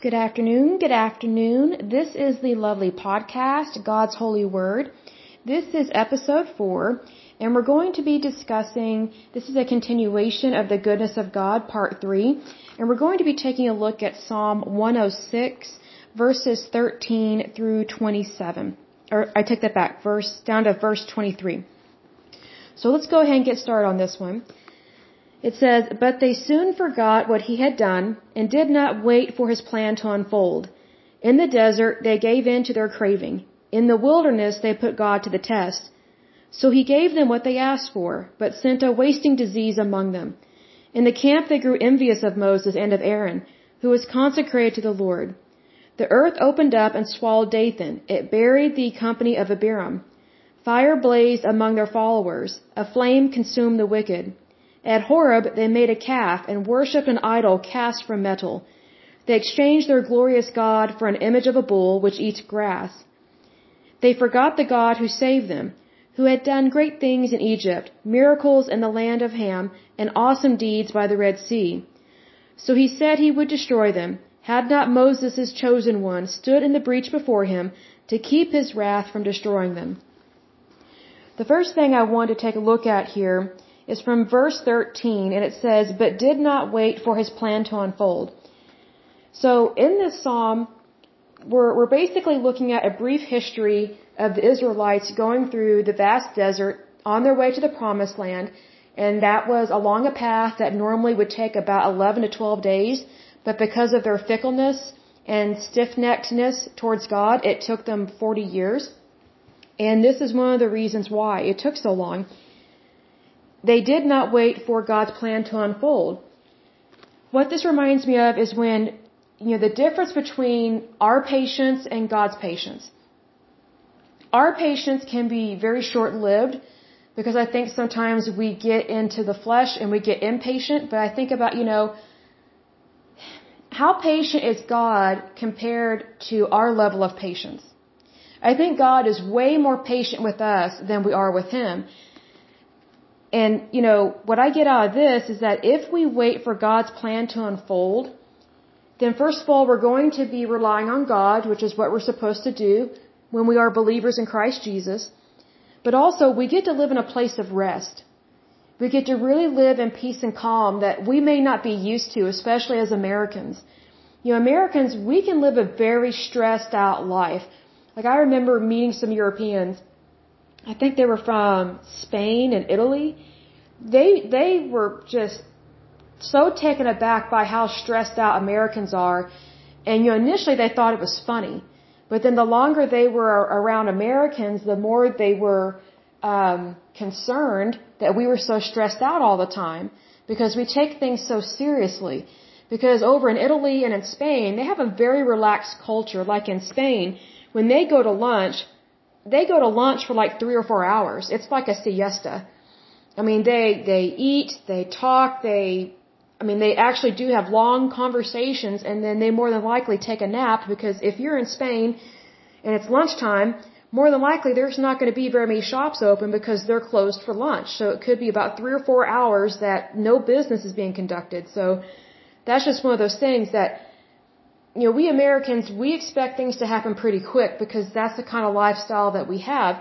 Good afternoon. Good afternoon. This is the lovely podcast, God's Holy Word. This is episode 4, and we're going to be discussing, this is a continuation of the goodness of God, part 3, and we're going to be taking a look at Psalm 106, verses 13 through 27. Or I take that back, down to verse 23. So let's go ahead and get started on this one. It says, "But they soon forgot what he had done and did not wait for his plan to unfold. In the desert they gave in to their craving. In the wilderness they put God to the test. So he gave them what they asked for, but sent a wasting disease among them. In the camp they grew envious of Moses and of Aaron, who was consecrated to the Lord. The earth opened up and swallowed Dathan. It buried the company of Abiram. Fire blazed among their followers. A flame consumed the wicked. At Horeb they made a calf and worshipped an idol cast from metal. They exchanged their glorious God for an image of a bull which eats grass. They forgot the God who saved them, who had done great things in Egypt, miracles in the land of Ham, and awesome deeds by the Red Sea. So he said he would destroy them, had not Moses his chosen one stood in the breach before him to keep his wrath from destroying them." The first thing I want to take a look at here is from verse 13, and it says, "But did not wait for his plan to unfold." So in this psalm, we're basically looking at a brief history of the Israelites going through the vast desert on their way to the promised land, and that was along a path that normally would take about 11 to 12 days, but because of their fickleness and stiff-neckedness towards God, it took them 40 years. And this is one of the reasons why it took so long. They did not wait for God's plan to unfold. What this reminds me of is when, the difference between our patience and God's patience. Our patience can be very short-lived because I think sometimes we get into the flesh and we get impatient. But I think about, how patient is God compared to our level of patience? I think God is way more patient with us than we are with Him. And, what I get out of this is that if we wait for God's plan to unfold, then first of all, we're going to be relying on God, which is what we're supposed to do when we are believers in Christ Jesus. But also, we get to live in a place of rest. We get to really live in peace and calm that we may not be used to, especially as Americans. Americans, we can live a very stressed out life. Like, I remember meeting some Europeans. I think they were from Spain and Italy. They were just so taken aback by how stressed out Americans are. And, initially they thought it was funny. But then the longer they were around Americans, the more they were concerned that we were so stressed out all the time because we take things so seriously. Because over in Italy and in Spain, they have a very relaxed culture. Like in Spain, when they go to lunch for like 3 or 4 hours. It's like a siesta. I mean, they eat, they talk, they actually do have long conversations, and then they more than likely take a nap, because if you're in Spain and it's lunchtime, more than likely there's not going to be very many shops open because they're closed for lunch. So it could be about 3 or 4 hours that no business is being conducted. So that's just one of those things that we Americans, we expect things to happen pretty quick because that's the kind of lifestyle that we have.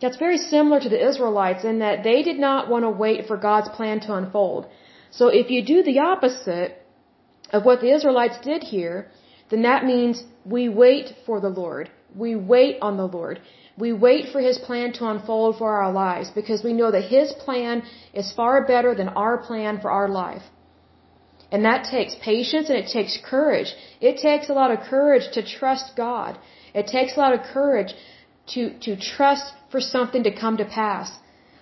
That's very similar to the Israelites in that they did not want to wait for God's plan to unfold. So if you do the opposite of what the Israelites did here, then that means we wait for the Lord. We wait on the Lord. We wait for His plan to unfold for our lives because we know that His plan is far better than our plan for our life. And that takes patience and it takes courage. It takes a lot of courage to trust God. It takes a lot of courage to trust for something to come to pass.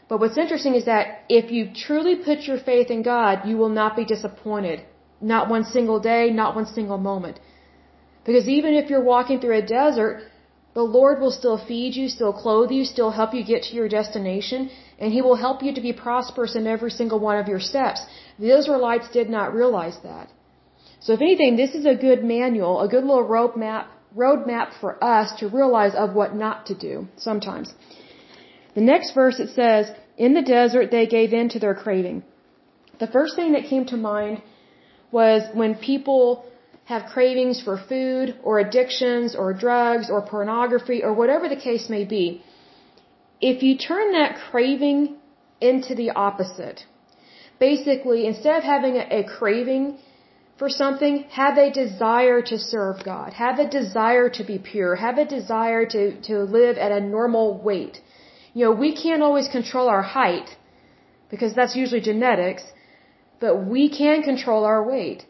But what's interesting is that if you truly put your faith in God, you will not be disappointed. Not one single day, not one single moment. Because even if you're walking through a desert, the Lord will still feed you, still clothe you, still help you get to your destination, and He will help you to be prosperous in every single one of your steps. The Israelites did not realize that. So if anything, this is a good manual, a good little roadmap for us to realize of what not to do sometimes. The next verse, it says, "In the desert they gave in to their craving." The first thing that came to mind was when people have cravings for food or addictions or drugs or pornography or whatever the case may be, if you turn that craving into the opposite, basically instead of having a craving for something, have a desire to serve God, have a desire to be pure, have a desire to live at a normal weight. You know, we can't always control our height because that's usually genetics, but we can control our weight.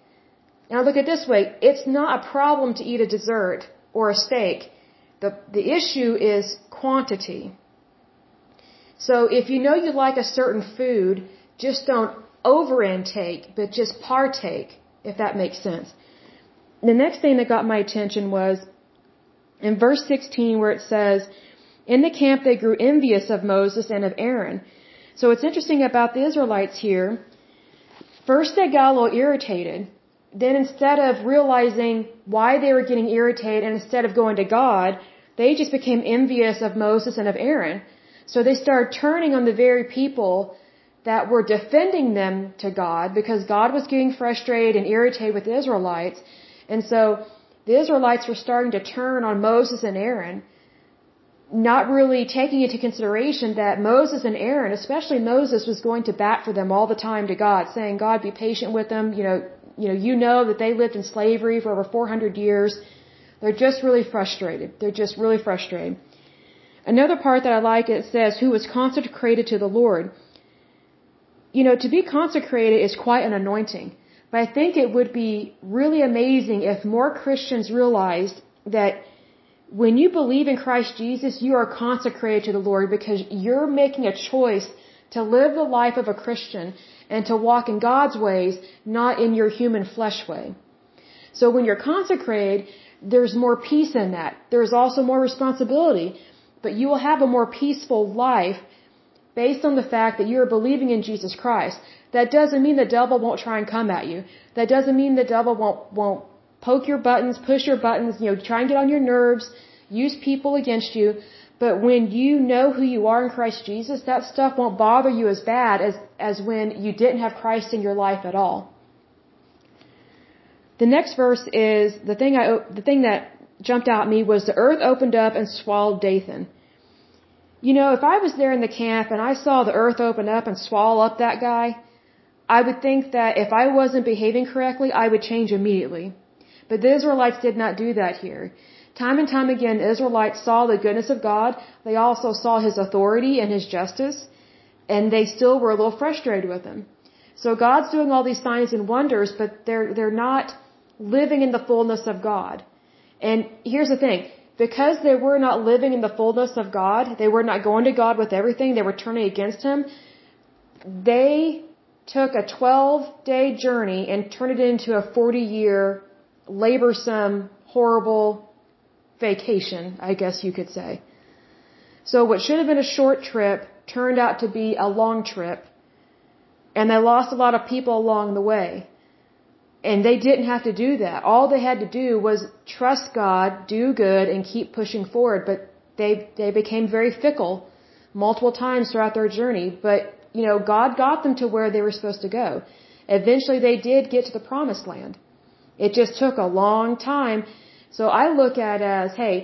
Now look at it this way, it's not a problem to eat a dessert or a steak. The issue is quantity. So if you know you like a certain food, just don't overintake, but just partake, if that makes sense. The next thing that got my attention was in verse 16 where it says, "In the camp they grew envious of Moses and of Aaron." So what's interesting about the Israelites here, first they got a little irritated. Then instead of realizing why they were getting irritated and instead of going to God, they just became envious of Moses and of Aaron. So they started turning on the very people that were defending them to God because God was getting frustrated and irritated with the Israelites. And so the Israelites were starting to turn on Moses and Aaron, not really taking into consideration that Moses and Aaron, especially Moses, was going to bat for them all the time to God, saying, "God, be patient with them, you know that they lived in slavery for over 400 years. They're just really frustrated. Another part that I like, it says, "Who was consecrated to the Lord." You know, to be consecrated is quite an anointing. But I think it would be really amazing if more Christians realized that when you believe in Christ Jesus, you are consecrated to the Lord because you're making a choice to live the life of a Christian and to walk in God's ways, not in your human flesh way. So when you're consecrated, there's more peace in that. There's also more responsibility. But you will have a more peaceful life based on the fact that you are believing in Jesus Christ. That doesn't mean the devil won't try and come at you. That doesn't mean the devil won't poke your buttons, push your buttons, try and get on your nerves, use people against you. But when you know who you are in Christ Jesus, that stuff won't bother you as bad as when you didn't have Christ in your life at all. The next verse is the thing that jumped out at me was, "The earth opened up and swallowed Dathan." You know, if I was there in the camp and I saw the earth open up and swallow up that guy, I would think that if I wasn't behaving correctly, I would change immediately. But the Israelites did not do that here. Time and time again, the Israelites saw the goodness of God. They also saw His authority and His justice, and they still were a little frustrated with Him. So God's doing all these signs and wonders, but they're not living in the fullness of God. And here's the thing, because they were not living in the fullness of God, they were not going to God with everything, they were turning against Him, they took a 12-day journey and turned it into a 40-year, laborsome, horrible vacation, I guess you could say. So what should have been a short trip turned out to be a long trip, and they lost a lot of people along the way. And they didn't have to do that. All they had to do was trust God, do good, and keep pushing forward. But they became very fickle multiple times throughout their journey. But, God got them to where they were supposed to go. Eventually they did get to the promised land. It just took a long time. So I look at it as, hey,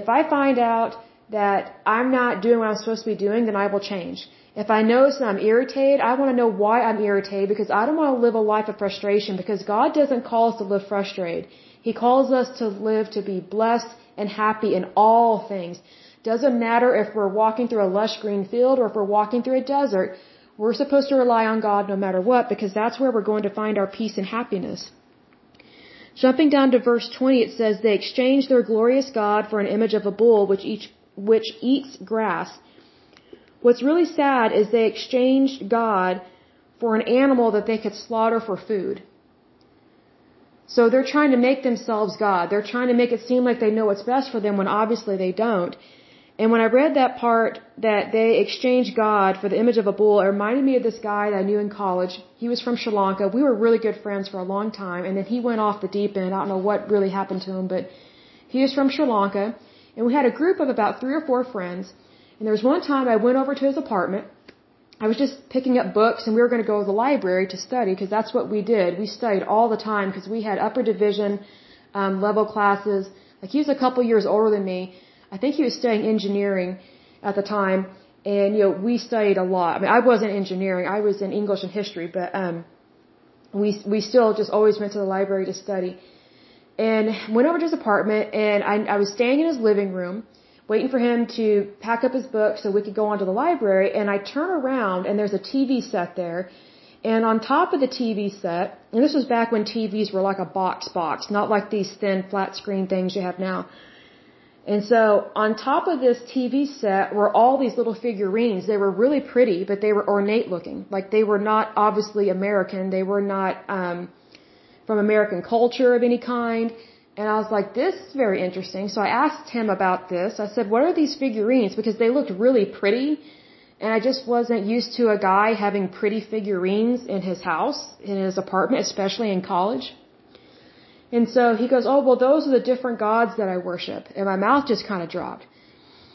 if I find out that I'm not doing what I'm supposed to be doing, then I will change. If I notice that I'm irritated, I want to know why I'm irritated, because I don't want to live a life of frustration, because God doesn't call us to live frustrated. He calls us to live to be blessed and happy in all things. Doesn't matter if we're walking through a lush green field or if we're walking through a desert. We're supposed to rely on God no matter what, because that's where we're going to find our peace and happiness. Jumping down to verse 20, it says, "They exchanged their glorious God for an image of a bull which eats grass." What's really sad is they exchanged God for an animal that they could slaughter for food. So they're trying to make themselves God. They're trying to make it seem like they know what's best for them when obviously they don't. And when I read that part that they exchanged God for the image of a bull, it reminded me of this guy that I knew in college. He was from Sri Lanka. We were really good friends for a long time, and then he went off the deep end. I don't know what really happened to him, but he was from Sri Lanka. And we had a group of about 3 or 4 friends. And there was one time I went over to his apartment I was just picking up books, and we were going to go to the library to study because that's what we did. We studied all the time because we had upper division level classes. Like, he was a couple years older than me. I think he was studying engineering at the time, and we studied a lot. I mean, I wasn't engineering; I was in English and history, but we still just always went to the library to study. And went over to his apartment, and I was staying in his living room, waiting for him to pack up his books so we could go on to the library. And I turn around, and there's a TV set there. And on top of the TV set, and this was back when TVs were like a box, not like these thin flat screen things you have now. And so on top of this TV set were all these little figurines. They were really pretty, but they were ornate looking. Like, they were not obviously American. They were not from American culture of any kind. And I was like, this is very interesting. So I asked him about this. I said, what are these figurines? Because they looked really pretty. And I just wasn't used to a guy having pretty figurines in his house, in his apartment, especially in college. And so he goes, oh, well, those are the different gods that I worship. And my mouth just kind of dropped,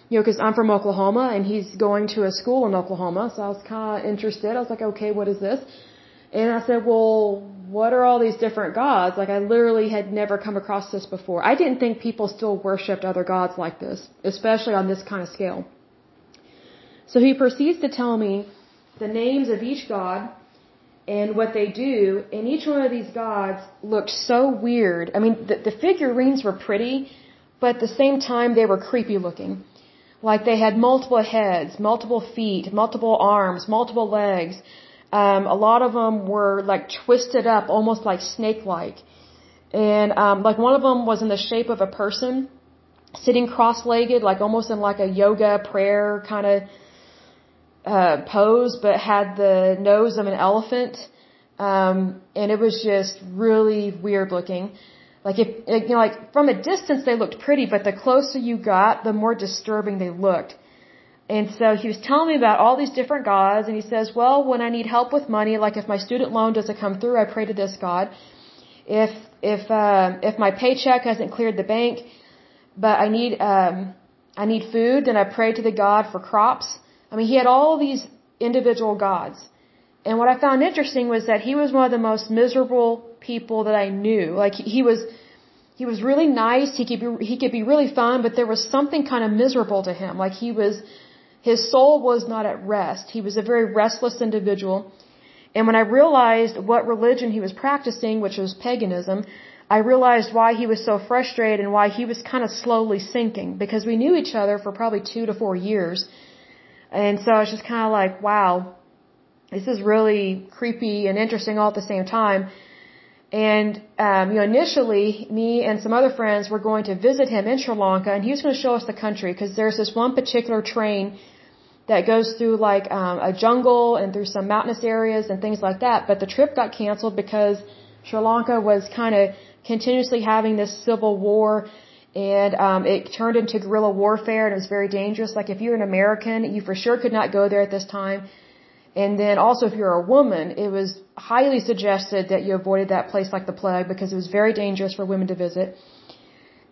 because I'm from Oklahoma, and he's going to a school in Oklahoma. So I was kind of interested. I was like, okay, what is this? And I said, well, what are all these different gods? Like, I literally had never come across this before. I didn't think people still worshipped other gods like this, especially on this kind of scale. So he proceeds to tell me the names of each god and what they do, and each one of these gods looked so weird. I mean, the figurines were pretty, but at the same time, they were creepy looking. Like, they had multiple heads, multiple feet, multiple arms, multiple legs. A lot of them were, like, twisted up, almost like snake-like. And, like, one of them was in the shape of a person, sitting cross-legged, like, almost in, like, a yoga prayer kind of pose, but had the nose of an elephant, and it was just really weird looking. Like, if like from a distance they looked pretty, but the closer you got, the more disturbing they looked. And so he was telling me about all these different gods, and he says, well, when I need help with money, like if my student loan doesn't come through, I pray to this god. If my paycheck hasn't cleared the bank, but I need food, then I pray to the god for crops. I mean, he had all these individual gods. And what I found interesting was that he was one of the most miserable people that I knew. Like, he was really nice. He could be really fun, but there was something kind of miserable to him. Like, his soul was not at rest. He was a very restless individual. And when I realized what religion he was practicing, which was paganism, I realized why he was so frustrated and why he was kind of slowly sinking, because we knew each other for probably 2 to 4 years. And so I was just kind of like, wow, this is really creepy and interesting all at the same time. And, initially, me and some other friends were going to visit him in Sri Lanka, and he was going to show us the country, because there's this one particular train that goes through, like, a jungle and through some mountainous areas and things like that. But the trip got canceled because Sri Lanka was kind of continuously having this civil war. And it turned into guerrilla warfare, and it was very dangerous. Like, if you're an American, you for sure could not go there at this time. And then also, if you're a woman, it was highly suggested that you avoided that place like the plague, because it was very dangerous for women to visit.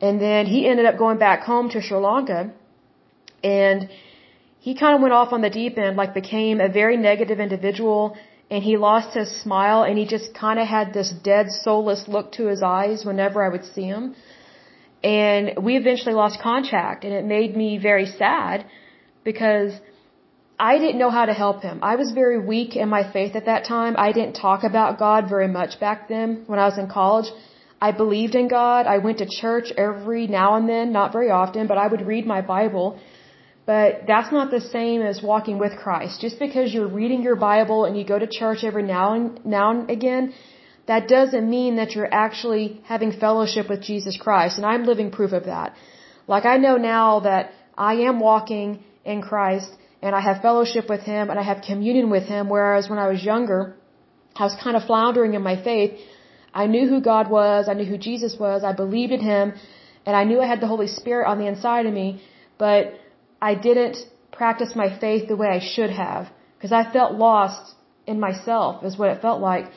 And then he ended up going back home to Sri Lanka, and he kind of went off on the deep end, like became a very negative individual, and he lost his smile, and he just kind of had this dead, soulless look to his eyes whenever I would see him. And we eventually lost contact, and it made me very sad, because I didn't know how to help him. I was very weak in my faith at that time. I didn't talk about God very much back then when I was in college. I believed in God. I went to church every now and then, not very often, but I would read my Bible. But that's not the same as walking with Christ. Just because you're reading your Bible and you go to church every now and again, that doesn't mean that you're actually having fellowship with Jesus Christ, and I'm living proof of that. Like, I know now that I am walking in Christ, and I have fellowship with Him, and I have communion with Him, whereas when I was younger, I was kind of floundering in my faith. I knew who God was, I knew who Jesus was, I believed in Him, and I knew I had the Holy Spirit on the inside of me, but I didn't practice my faith the way I should have, because I felt lost in myself, is what it felt like.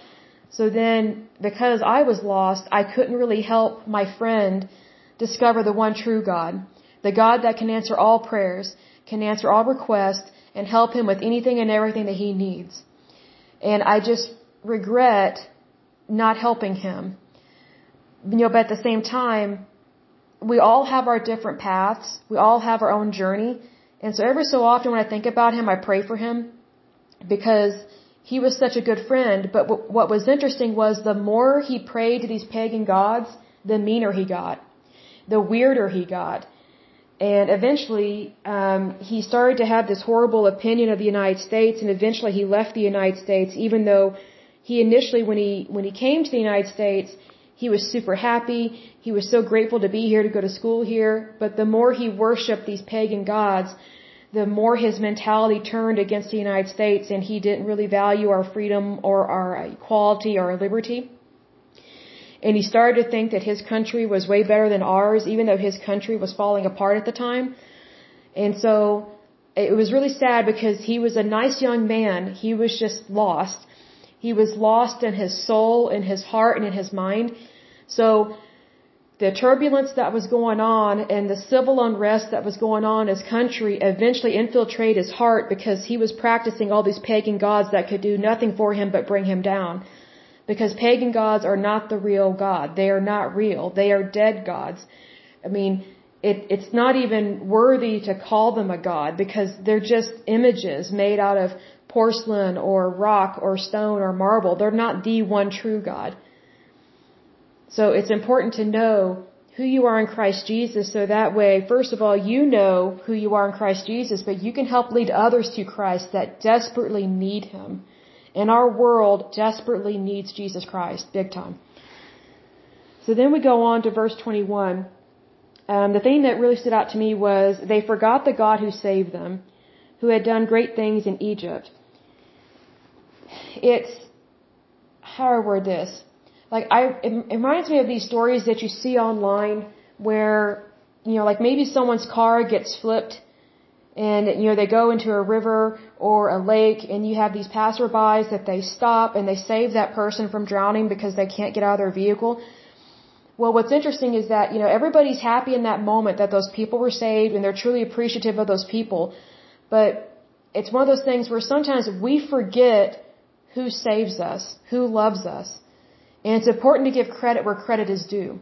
So then, because I was lost, I couldn't really help my friend discover the one true God, the God that can answer all prayers, can answer all requests, and help him with anything and everything that he needs. And I just regret not helping him. You know, but at the same time, we all have our different paths. We all have our own journey. And so every so often when I think about him, I pray for him because he was such a good friend. But what was interesting was the more he prayed to these pagan gods, the meaner he got, the weirder he got. And eventually he started to have this horrible opinion of the United States, and eventually he left the United States, even though he initially, when he came to the United States, he was super happy. He was so grateful to be here, to go to school here. But the more he worshipped these pagan gods, the more his mentality turned against the United States, and he didn't really value our freedom or our equality or our liberty. And he started to think that his country was way better than ours, even though his country was falling apart at the time. And so it was really sad because he was a nice young man. He was just lost. He was lost in his soul, in his heart, and in his mind. So the turbulence that was going on and the civil unrest that was going on in his country eventually infiltrated his heart because he was practicing all these pagan gods that could do nothing for him but bring him down. Because pagan gods are not the real God. They are not real. They are dead gods. I mean, it's not even worthy to call them a god because they're just images made out of porcelain or rock or stone or marble. They're not the one true God. So it's important to know who you are in Christ Jesus, so that way, first of all, you know who you are in Christ Jesus, but you can help lead others to Christ that desperately need him. And our world desperately needs Jesus Christ, big time. So then we go on to verse 21. The thing that really stood out to me was they forgot the God who saved them, who had done great things in Egypt. It's, how do I word this? Like, it reminds me of these stories that you see online where, you know, like maybe someone's car gets flipped and, you know, they go into a river or a lake, and you have these passerbys that they stop and they save that person from drowning because they can't get out of their vehicle. Well, what's interesting is that, you know, everybody's happy in that moment that those people were saved and they're truly appreciative of those people. But it's one of those things where sometimes we forget who saves us, who loves us. And it's important to give credit where credit is due.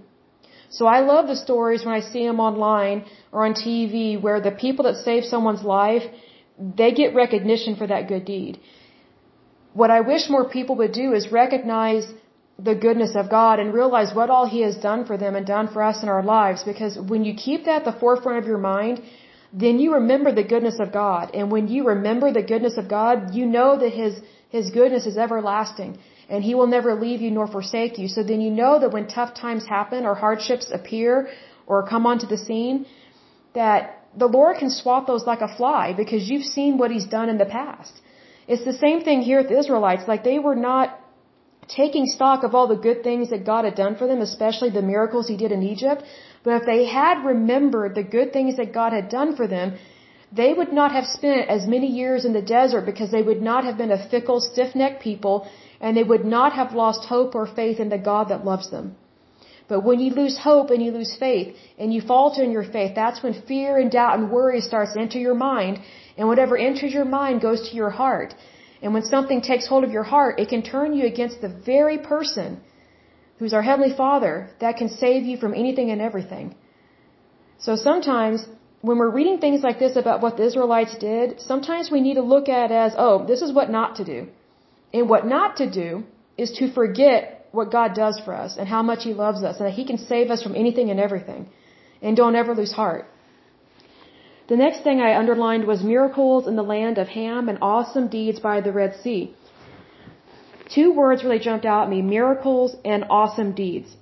So I love the stories when I see them online or on TV where the people that save someone's life, they get recognition for that good deed. What I wish more people would do is recognize the goodness of God and realize what all he has done for them and done for us in our lives. Because when you keep that at the forefront of your mind, then you remember the goodness of God. And when you remember the goodness of God, you know that his goodness is everlasting and he will never leave you nor forsake you. So then you know that when tough times happen or hardships appear or come onto the scene, that the Lord can swat those like a fly because you've seen what he's done in the past. It's the same thing here with the Israelites. Like, they were not taking stock of all the good things that God had done for them, especially the miracles he did in Egypt. But if they had remembered the good things that God had done for them, they would not have spent as many years in the desert because they would not have been a fickle, stiff-necked people, and they would not have lost hope or faith in the God that loves them. But when you lose hope and you lose faith and you falter in your faith, that's when fear and doubt and worry starts to enter your mind, and whatever enters your mind goes to your heart. And when something takes hold of your heart, it can turn you against the very person who's our Heavenly Father that can save you from anything and everything. So sometimes when we're reading things like this about what the Israelites did, sometimes we need to look at it as, oh, this is what not to do. And what not to do is to forget what God does for us and how much he loves us and that he can save us from anything and everything. And don't ever lose heart. The next thing I underlined was miracles in the land of Ham and awesome deeds by the Red Sea. Two words really jumped out at me, miracles and awesome deeds.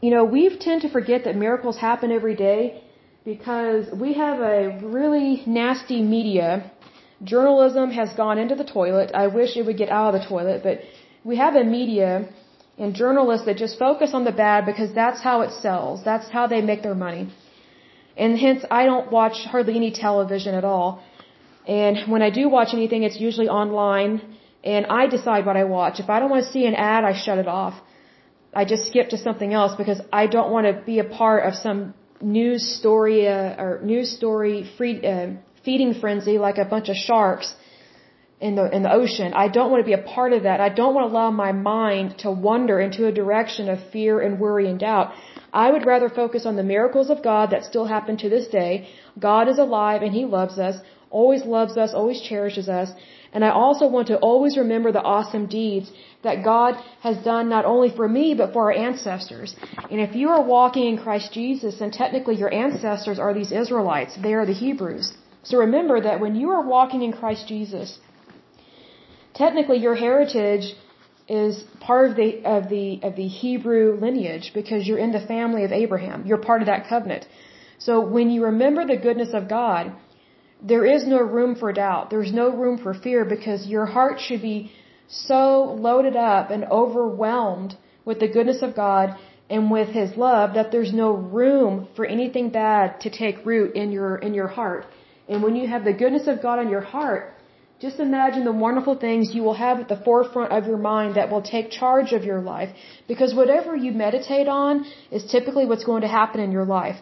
You know, we tend to forget that miracles happen every day because we have a really nasty media. Journalism has gone into the toilet. I wish it would get out of the toilet, but we have a media and journalists that just focus on the bad because that's how it sells. That's how they make their money. And hence, I don't watch hardly any television at all. And when I do watch anything, it's usually online. And I decide what I watch. If I don't want to see an ad, I shut it off. I just skip to something else because I don't want to be a part of some news story free feeding frenzy like a bunch of sharks in the ocean. I don't want to be a part of that. I don't want to allow my mind to wander into a direction of fear and worry and doubt. I would rather focus on the miracles of God that still happen to this day. God is alive and He loves us, always cherishes us. And I also want to always remember the awesome deeds that God has done not only for me, but for our ancestors. And if you are walking in Christ Jesus, then technically your ancestors are these Israelites. They are the Hebrews. So remember that when you are walking in Christ Jesus, technically your heritage is part of the Hebrew lineage because you're in the family of Abraham. You're part of that covenant. So when you remember the goodness of God, there is no room for doubt. There's no room for fear because your heart should be so loaded up and overwhelmed with the goodness of God and with His love that there's no room for anything bad to take root in your heart. And when you have the goodness of God in your heart, just imagine the wonderful things you will have at the forefront of your mind that will take charge of your life, because whatever you meditate on is typically what's going to happen in your life.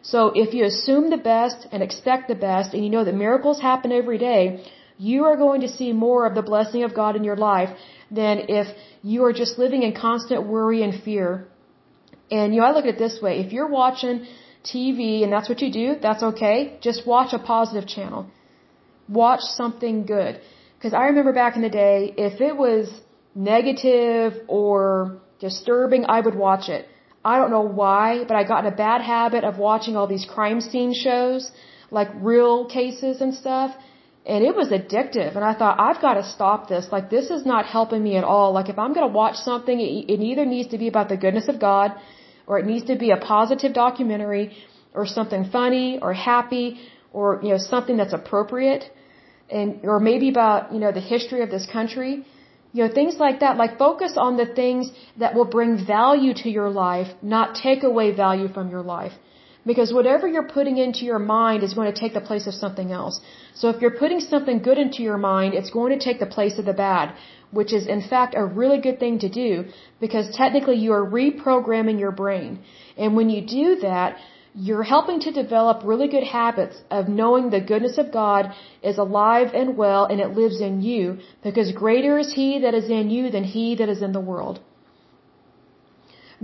So if you assume the best and expect the best and you know that miracles happen every day, you are going to see more of the blessing of God in your life than if you are just living in constant worry and fear. And I look at it this way. If you're watching TV and that's what you do, that's okay. Just watch a positive channel. Watch something good. Because I remember back in the day, if it was negative or disturbing, I would watch it. I don't know why, but I got in a bad habit of watching all these crime scene shows, like real cases and stuff, and it was addictive. And I thought, I've got to stop this. Like, this is not helping me at all. Like, if I'm going to watch something, it either needs to be about the goodness of God, or it needs to be a positive documentary, or something funny, or happy, or, something that's appropriate, or maybe about, the history of this country. Things like that, like focus on the things that will bring value to your life, not take away value from your life. Because whatever you're putting into your mind is going to take the place of something else. So if you're putting something good into your mind, it's going to take the place of the bad, which is in fact a really good thing to do because technically you are reprogramming your brain. And when you do that, you're helping to develop really good habits of knowing the goodness of God is alive and well and it lives in you because greater is He that is in you than he that is in the world.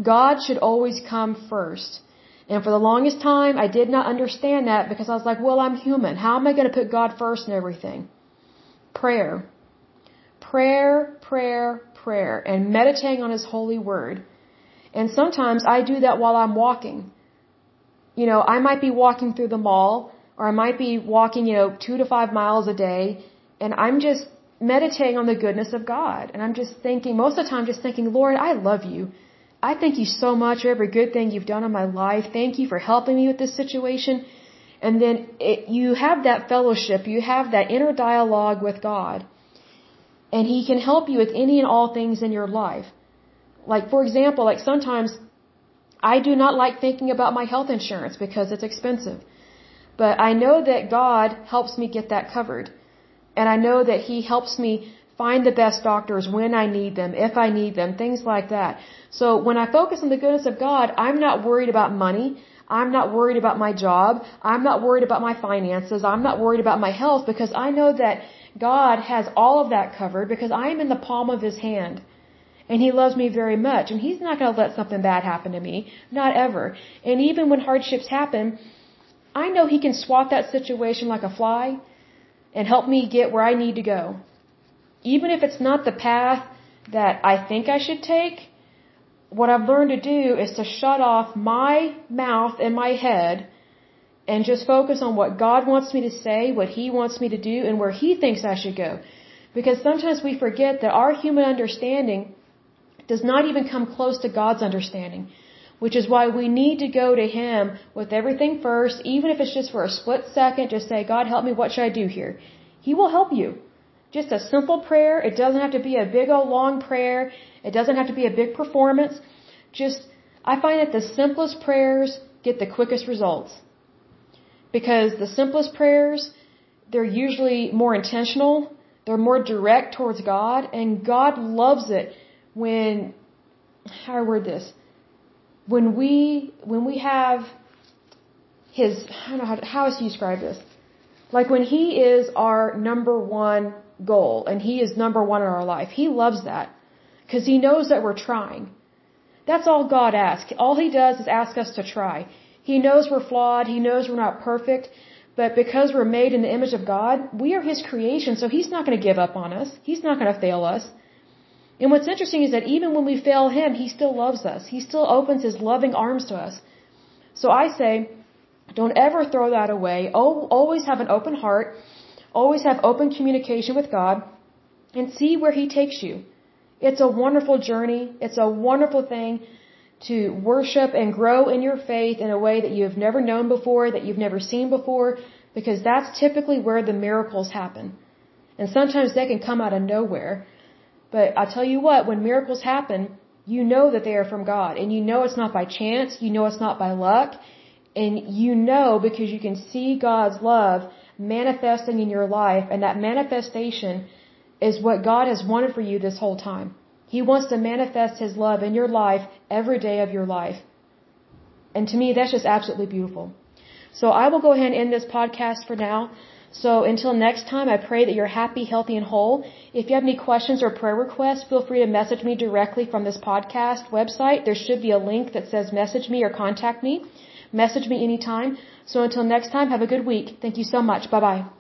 God should always come first. And for the longest time, I did not understand that because I was like, well, I'm human. How am I going to put God first in everything? Prayer. Prayer, prayer, prayer. And meditating on His holy word. And sometimes I do that while I'm walking. I might be walking through the mall or I might be walking, 2 to 5 miles a day and I'm just meditating on the goodness of God. And I'm just thinking, most of the time, Lord, I love you. I thank you so much for every good thing you've done in my life. Thank you for helping me with this situation. And then you have that fellowship. You have that inner dialogue with God. And He can help you with any and all things in your life. Like, for example, sometimes I do not like thinking about my health insurance because it's expensive. But I know that God helps me get that covered. And I know that He helps me find the best doctors when I need them, if I need them, things like that. So when I focus on the goodness of God, I'm not worried about money. I'm not worried about my job. I'm not worried about my finances. I'm not worried about my health because I know that God has all of that covered because I am in the palm of His hand. And He loves me very much. And He's not going to let something bad happen to me. Not ever. And even when hardships happen, I know He can swat that situation like a fly and help me get where I need to go. Even if it's not the path that I think I should take, what I've learned to do is to shut off my mouth and my head and just focus on what God wants me to say, what He wants me to do, and where He thinks I should go. Because sometimes we forget that our human understanding does not even come close to God's understanding, which is why we need to go to Him with everything first, even if it's just for a split second, just say, God, help me, what should I do here? He will help you. Just a simple prayer. It doesn't have to be a big old long prayer. It doesn't have to be a big performance. I find that the simplest prayers get the quickest results because the simplest prayers, they're usually more intentional. They're more direct towards God, and God loves it. When we have His, I don't know how to describe this. Like when He is our number one goal and He is number one in our life, He loves that because He knows that we're trying. That's all God asks. All He does is ask us to try. He knows we're flawed. He knows we're not perfect. But because we're made in the image of God, we are His creation. So He's not going to give up on us. He's not going to fail us. And what's interesting is that even when we fail Him, He still loves us. He still opens His loving arms to us. So I say, don't ever throw that away. Always have an open heart. Always have open communication with God and see where He takes you. It's a wonderful journey. It's a wonderful thing to worship and grow in your faith in a way that you have never known before, that you've never seen before, because that's typically where the miracles happen. And sometimes they can come out of nowhere. But I'll tell you what, when miracles happen, you know that they are from God, and you know it's not by chance, you know it's not by luck, and you know because you can see God's love manifesting in your life, and that manifestation is what God has wanted for you this whole time. He wants to manifest His love in your life every day of your life. And to me, that's just absolutely beautiful. So I will go ahead and end this podcast for now. So until next time, I pray that you're happy, healthy, and whole. If you have any questions or prayer requests, feel free to message me directly from this podcast website. There should be a link that says message me or contact me. Message me anytime. So until next time, have a good week. Thank you so much. Bye-bye.